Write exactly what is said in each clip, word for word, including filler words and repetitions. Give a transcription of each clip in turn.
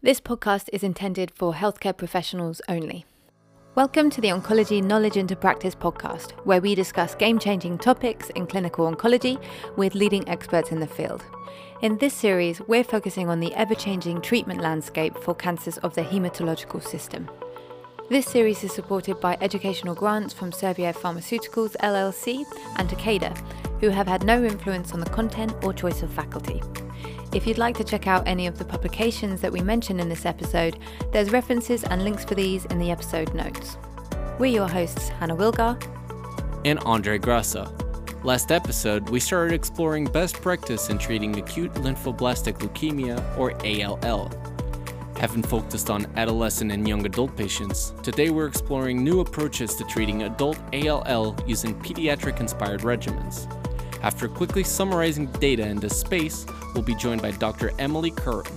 This podcast is intended for healthcare professionals only. Welcome to the Oncology Knowledge into Practice podcast, where we discuss game-changing topics in clinical oncology with leading experts in the field. In this series, we're focusing on the ever-changing treatment landscape for cancers of the hematological system. This series is supported by educational grants from Servier Pharmaceuticals L L C and Takeda, who have had no influence on the content or choice of faculty. If you'd like to check out any of the publications that we mention in this episode, there's references and links for these in the episode notes. We're your hosts, Hannah Wilgar and Andre Grasso. Last episode, we started exploring best practice in treating acute lymphoblastic leukemia, or A L L. Having focused on adolescent and young adult patients, today we're exploring new approaches to treating adult A L L using pediatric-inspired regimens. After quickly summarizing data in this space, we'll be joined by Doctor Emily Curran,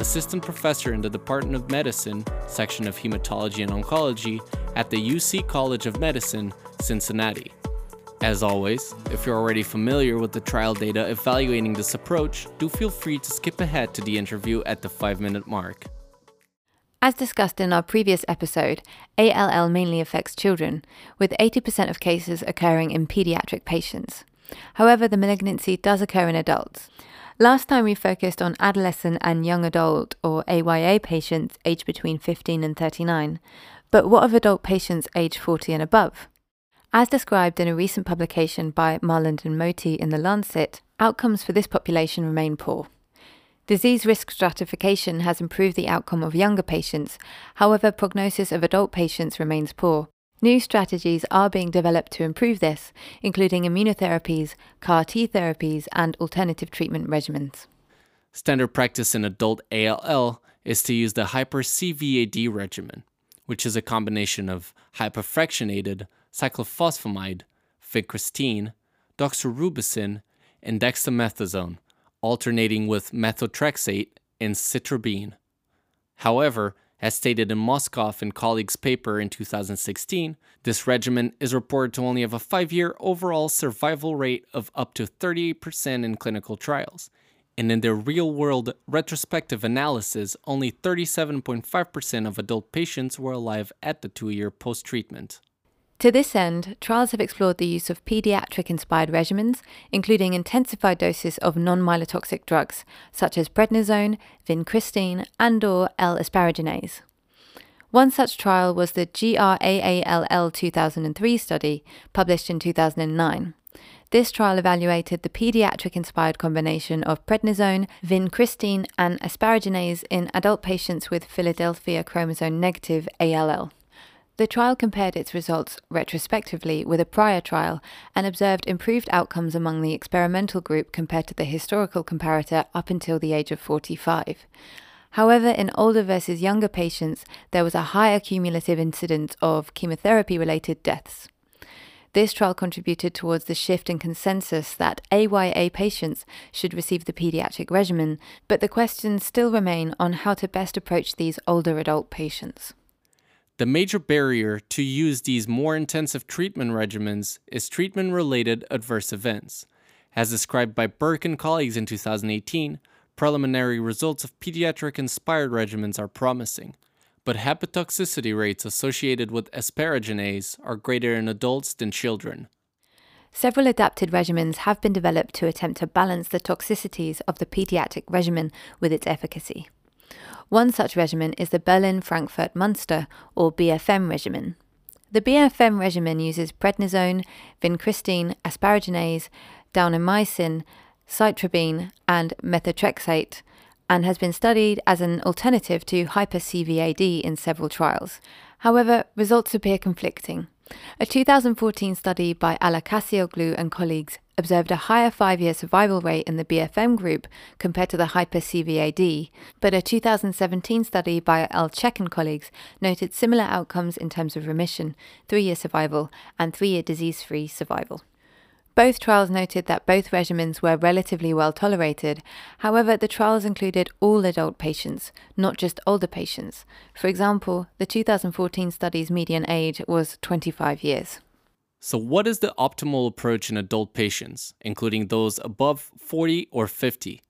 Assistant Professor in the Department of Medicine, Section of Hematology and Oncology at the U C College of Medicine, Cincinnati. As always, if you're already familiar with the trial data evaluating this approach, do feel free to skip ahead to the interview at the five-minute mark. As discussed in our previous episode, A L L mainly affects children, with eighty percent of cases occurring in pediatric patients. However, the malignancy does occur in adults. Last time we focused on adolescent and young adult, or A Y A, patients aged between fifteen and thirty-nine. But what of adult patients aged forty and above? As described in a recent publication by Marland and Moti in The Lancet, outcomes for this population remain poor. Disease risk stratification has improved the outcome of younger patients, however prognosis of adult patients remains poor. New strategies are being developed to improve this, including immunotherapies, C A R T therapies, and alternative treatment regimens. Standard practice in adult A L L is to use the hyper C V A D regimen, which is a combination of hyperfractionated cyclophosphamide, vincristine, doxorubicin, and dexamethasone, alternating with methotrexate and citrabine. However, as stated in Moskoff and colleagues' paper in two thousand sixteen, this regimen is reported to only have a five-year overall survival rate of up to thirty-eight percent in clinical trials, and in their real-world retrospective analysis, only thirty-seven point five percent of adult patients were alive at the two-year post-treatment. To this end, trials have explored the use of pediatric-inspired regimens, including intensified doses of non-myelotoxic drugs, such as prednisone, vincristine, and or L asparaginase. One such trial was the GRAALL two thousand three study, published in two thousand nine. This trial evaluated the pediatric-inspired combination of prednisone, vincristine, and asparaginase in adult patients with Philadelphia chromosome-negative A L L. The trial compared its results retrospectively with a prior trial and observed improved outcomes among the experimental group compared to the historical comparator up until the age of forty-five. However, in older versus younger patients, there was a higher cumulative incidence of chemotherapy-related deaths. This trial contributed towards the shift in consensus that A Y A patients should receive the pediatric regimen, but the questions still remain on how to best approach these older adult patients. The major barrier to use these more intensive treatment regimens is treatment-related adverse events. As described by Burke and colleagues in two thousand eighteen, preliminary results of pediatric-inspired regimens are promising, but hepatotoxicity rates associated with asparaginase are greater in adults than children. Several adapted regimens have been developed to attempt to balance the toxicities of the pediatric regimen with its efficacy. One such regimen is the Berlin-Frankfurt-Münster, or B F M regimen. The B F M regimen uses prednisone, vincristine, asparaginase, downamycin, citrabine, and methotrexate, and has been studied as an alternative to hyper C V A D in several trials. However, results appear conflicting. A two thousand fourteen study by Alakasioglu and colleagues observed a higher five-year survival rate in the B F M group compared to the hyper C V A D, but a two thousand seventeen study by Al Chek and colleagues noted similar outcomes in terms of remission, three-year survival, and three-year disease-free survival. Both trials noted that both regimens were relatively well tolerated. However, the trials included all adult patients, not just older patients. For example, the two thousand fourteen study's median age was twenty-five years. So what is the optimal approach in adult patients, including those above forty or fifty?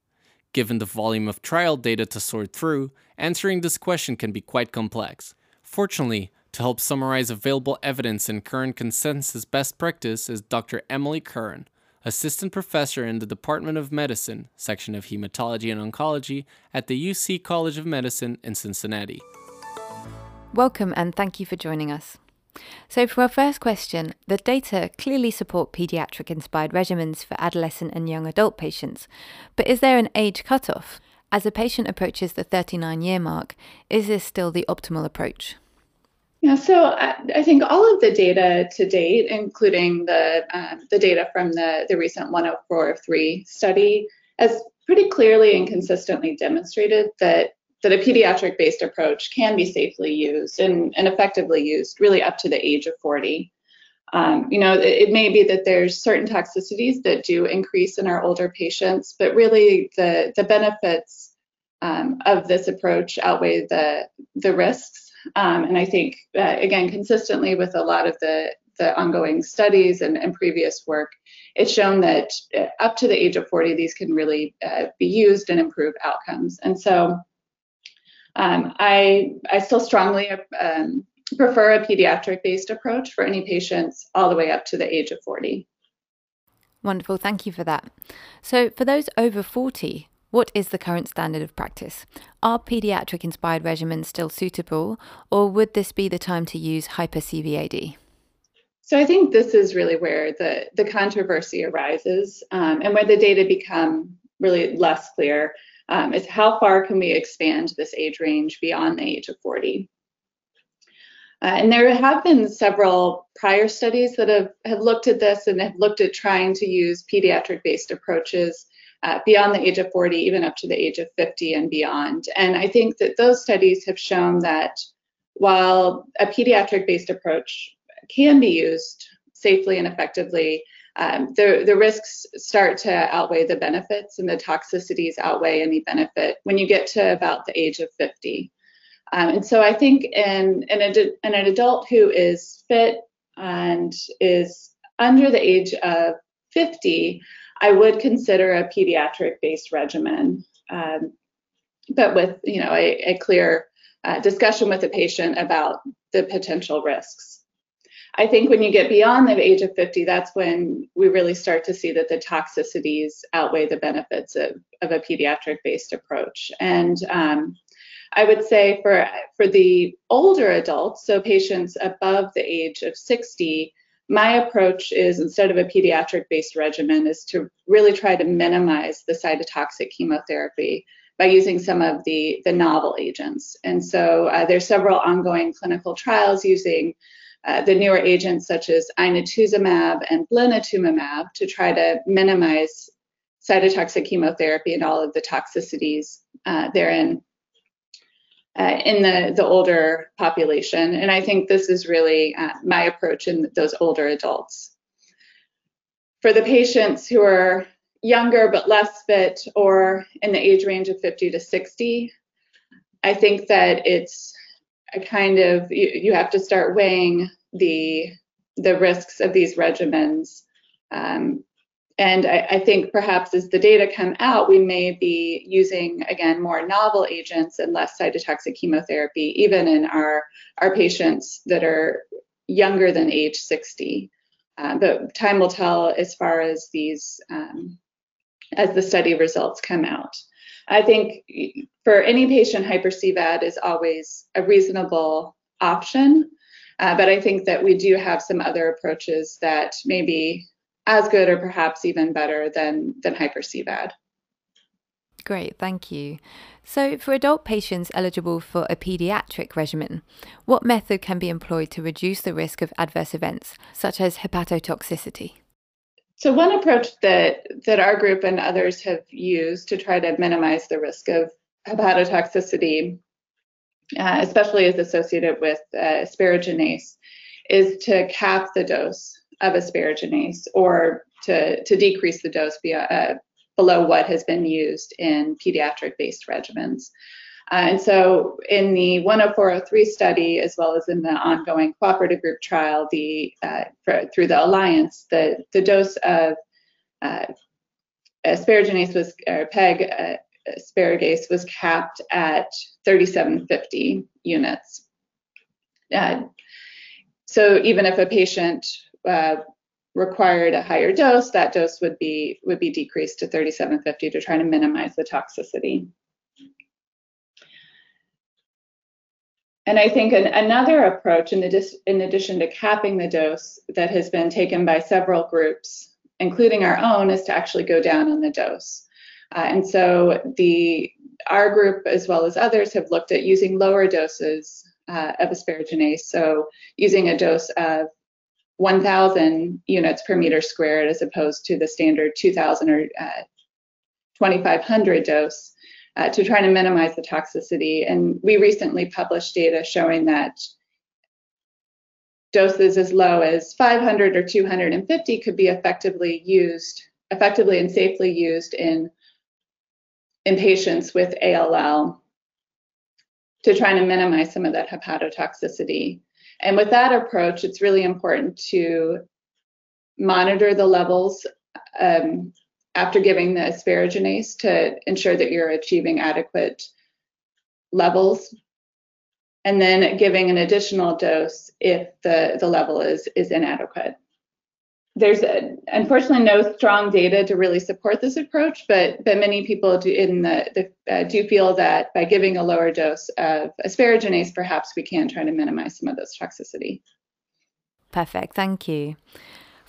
Given the volume of trial data to sort through, answering this question can be quite complex. Fortunately, to help summarize available evidence and current consensus best practice is Doctor Emily Curran, Assistant Professor in the Department of Medicine, Section of Hematology and Oncology at the U C College of Medicine in Cincinnati. Welcome and thank you for joining us. So for our first question, the data clearly support pediatric-inspired regimens for adolescent and young adult patients, but is there an age cutoff? As a patient approaches the thirty-nine year mark, is this still the optimal approach? Yeah, so I, I think all of the data to date, including the uh, the data from the, the recent one oh four three study, has pretty clearly and consistently demonstrated that that a pediatric-based approach can be safely used and, and effectively used really up to the age of forty. Um, you know, it, it may be that there's certain toxicities that do increase in our older patients, but really the, the benefits um, of this approach outweigh the, the risks. Um, and I think, uh, again, consistently with a lot of the, the ongoing studies and, and previous work, it's shown that up to the age of forty, these can really uh, be used and improve outcomes. And so Um, I, I still strongly um, prefer a pediatric-based approach for any patients all the way up to the age of forty. Wonderful, thank you for that. So for those over forty, what is the current standard of practice? Are pediatric-inspired regimens still suitable, or would this be the time to use hyper-C V A D? So I think this is really where the, the controversy arises um, and where the data become really less clear. Um, is how far can we expand this age range beyond the age of forty? Uh, and there have been several prior studies that have, have looked at this and have looked at trying to use pediatric-based approaches uh, beyond the age of forty, even up to the age of fifty and beyond. And I think that those studies have shown that while a pediatric-based approach can be used safely and effectively, Um, the, the risks start to outweigh the benefits, and the toxicities outweigh any benefit when you get to about the age of fifty. Um, and so I think in, in, a, in an adult who is fit and is under the age of fifty, I would consider a pediatric-based regimen, um, but with you know a, a clear uh, discussion with the patient about the potential risks. I think when you get beyond the age of fifty, that's when we really start to see that the toxicities outweigh the benefits of, of a pediatric-based approach. And um, I would say for, for the older adults, so patients above the age of sixty, my approach is, instead of a pediatric-based regimen, is to really try to minimize the cytotoxic chemotherapy by using some of the, the novel agents. And so uh, there's several ongoing clinical trials using Uh, the newer agents such as inotuzumab and blinatumomab to try to minimize cytotoxic chemotherapy and all of the toxicities uh, therein uh, in the, the older population. And I think this is really uh, my approach in those older adults. For the patients who are younger but less fit or in the age range of fifty to sixty, I think that it's a kind of, you, you have to start weighing the the risks of these regimens. Um, and I, I think perhaps as the data come out, we may be using, again, more novel agents and less cytotoxic chemotherapy, even in our, our patients that are younger than age sixty. Uh, but time will tell as far as these, um, as the study results come out. I think for any patient, hyper-C V A D is always a reasonable option, uh, but I think that we do have some other approaches that may be as good or perhaps even better than, than hyper-C V A D. Great, thank you. So for adult patients eligible for a pediatric regimen, what method can be employed to reduce the risk of adverse events, such as hepatotoxicity? So one approach that, that our group and others have used to try to minimize the risk of hepatotoxicity, uh, especially as associated with uh, asparaginase, is to cap the dose of asparaginase or to, to decrease the dose be, uh, below what has been used in pediatric-based regimens. Uh, and so in the one oh four oh three study, as well as in the ongoing cooperative group trial, the uh, for, through the alliance, the, the dose of uh, asparaginase was, or PEG uh, asparaginase was capped at thirty-seven fifty units. Uh, so even if a patient uh, required a higher dose, that dose would be would be decreased to thirty-seven fifty to try to minimize the toxicity. And I think an, another approach, in, the, in addition to capping the dose, that has been taken by several groups, including our own, is to actually go down on the dose. Uh, and so the our group, as well as others, have looked at using lower doses uh, of asparaginase. So using a dose of one thousand units per meter squared, as opposed to the standard two thousand or uh, twenty-five hundred dose, Uh, to try to minimize the toxicity. And we recently published data showing that doses as low as five hundred or two hundred fifty could be effectively used, effectively and safely used in, in patients with A L L to try to minimize some of that hepatotoxicity. And with that approach, it's really important to monitor the levels um, after giving the asparaginase to ensure that you're achieving adequate levels, and then giving an additional dose if the, the level is, is inadequate. There's a, unfortunately no strong data to really support this approach, but, but many people do, in the, the, uh, do feel that by giving a lower dose of asparaginase, perhaps we can try to minimize some of those toxicity. Perfect, thank you.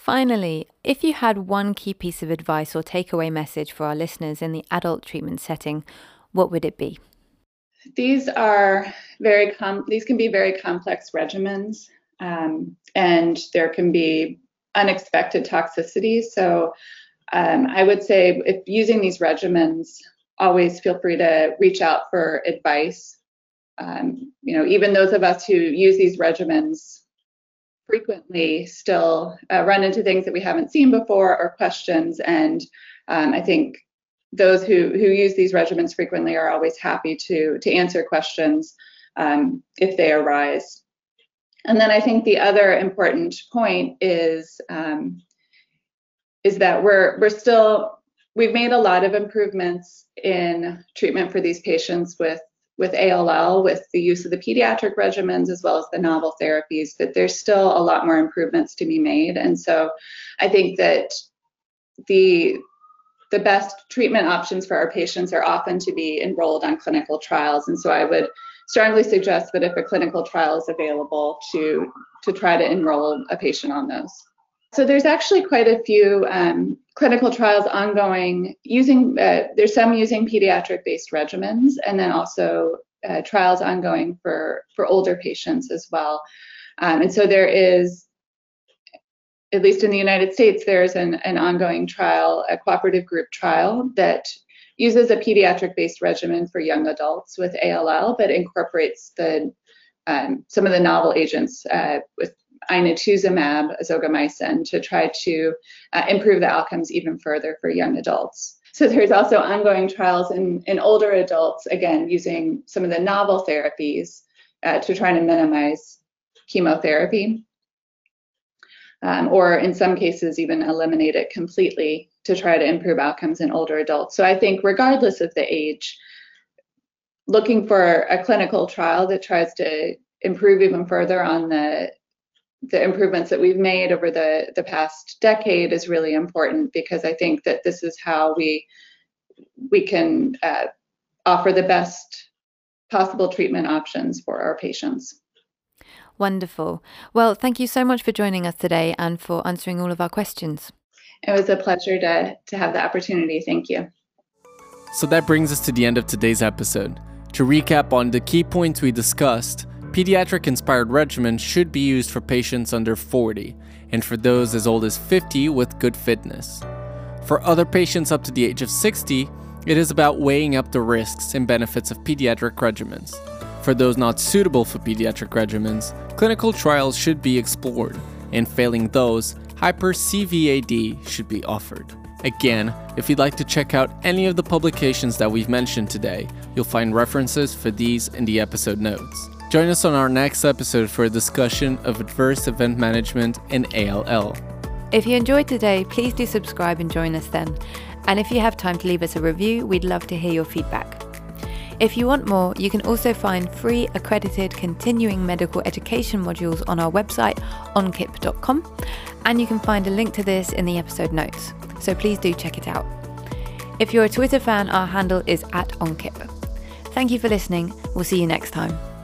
Finally, if you had one key piece of advice or takeaway message for our listeners in the adult treatment setting, what would it be? These are very com- these can be very complex regimens, um, and there can be unexpected toxicity. So um, I would say, if using these regimens, always feel free to reach out for advice. Um, you know, even those of us who use these regimens frequently still uh, run into things that we haven't seen before, or questions, and um, I think those who, who use these regimens frequently are always happy to, to answer questions um, if they arise. And then I think the other important point is, um, is that we're, we're still, we've made a lot of improvements in treatment for these patients with with A L L, with the use of the pediatric regimens as well as the novel therapies, but there's still a lot more improvements to be made. And so I think that the, the best treatment options for our patients are often to be enrolled on clinical trials. And so I would strongly suggest that if a clinical trial is available, to, to try to enroll a patient on those. So there's actually quite a few um, clinical trials ongoing using, uh, there's some using pediatric-based regimens, and then also uh, trials ongoing for, for older patients as well. Um, and so there is, at least in the United States, there's an, an ongoing trial, a cooperative group trial, that uses a pediatric-based regimen for young adults with A L L, but incorporates the um, some of the novel agents uh, with inotuzumab, azithromycin, to try to uh, improve the outcomes even further for young adults. So there's also ongoing trials in, in older adults, again, using some of the novel therapies uh, to try to minimize chemotherapy, um, or in some cases even eliminate it completely to try to improve outcomes in older adults. So I think regardless of the age, looking for a clinical trial that tries to improve even further on the the improvements that we've made over the, the past decade is really important, because I think that this is how we, we can uh, offer the best possible treatment options for our patients. Wonderful. Well, thank you so much for joining us today and for answering all of our questions. It was a pleasure to, to have the opportunity. Thank you. So that brings us to the end of today's episode. To recap on the key points we discussed, pediatric-inspired regimens should be used for patients under forty, and for those as old as fifty with good fitness. For other patients up to the age of sixty, it is about weighing up the risks and benefits of pediatric regimens. For those not suitable for pediatric regimens, clinical trials should be explored, and failing those, hyper C V A D should be offered. Again, if you'd like to check out any of the publications that we've mentioned today, you'll find references for these in the episode notes. Join us on our next episode for a discussion of adverse event management in A L L. If you enjoyed today, please do subscribe and join us then. And if you have time to leave us a review, we'd love to hear your feedback. If you want more, you can also find free accredited continuing medical education modules on our website, onkip dot com, and you can find a link to this in the episode notes, so please do check it out. If you're a Twitter fan, our handle is at onkip. Thank you for listening. We'll see you next time.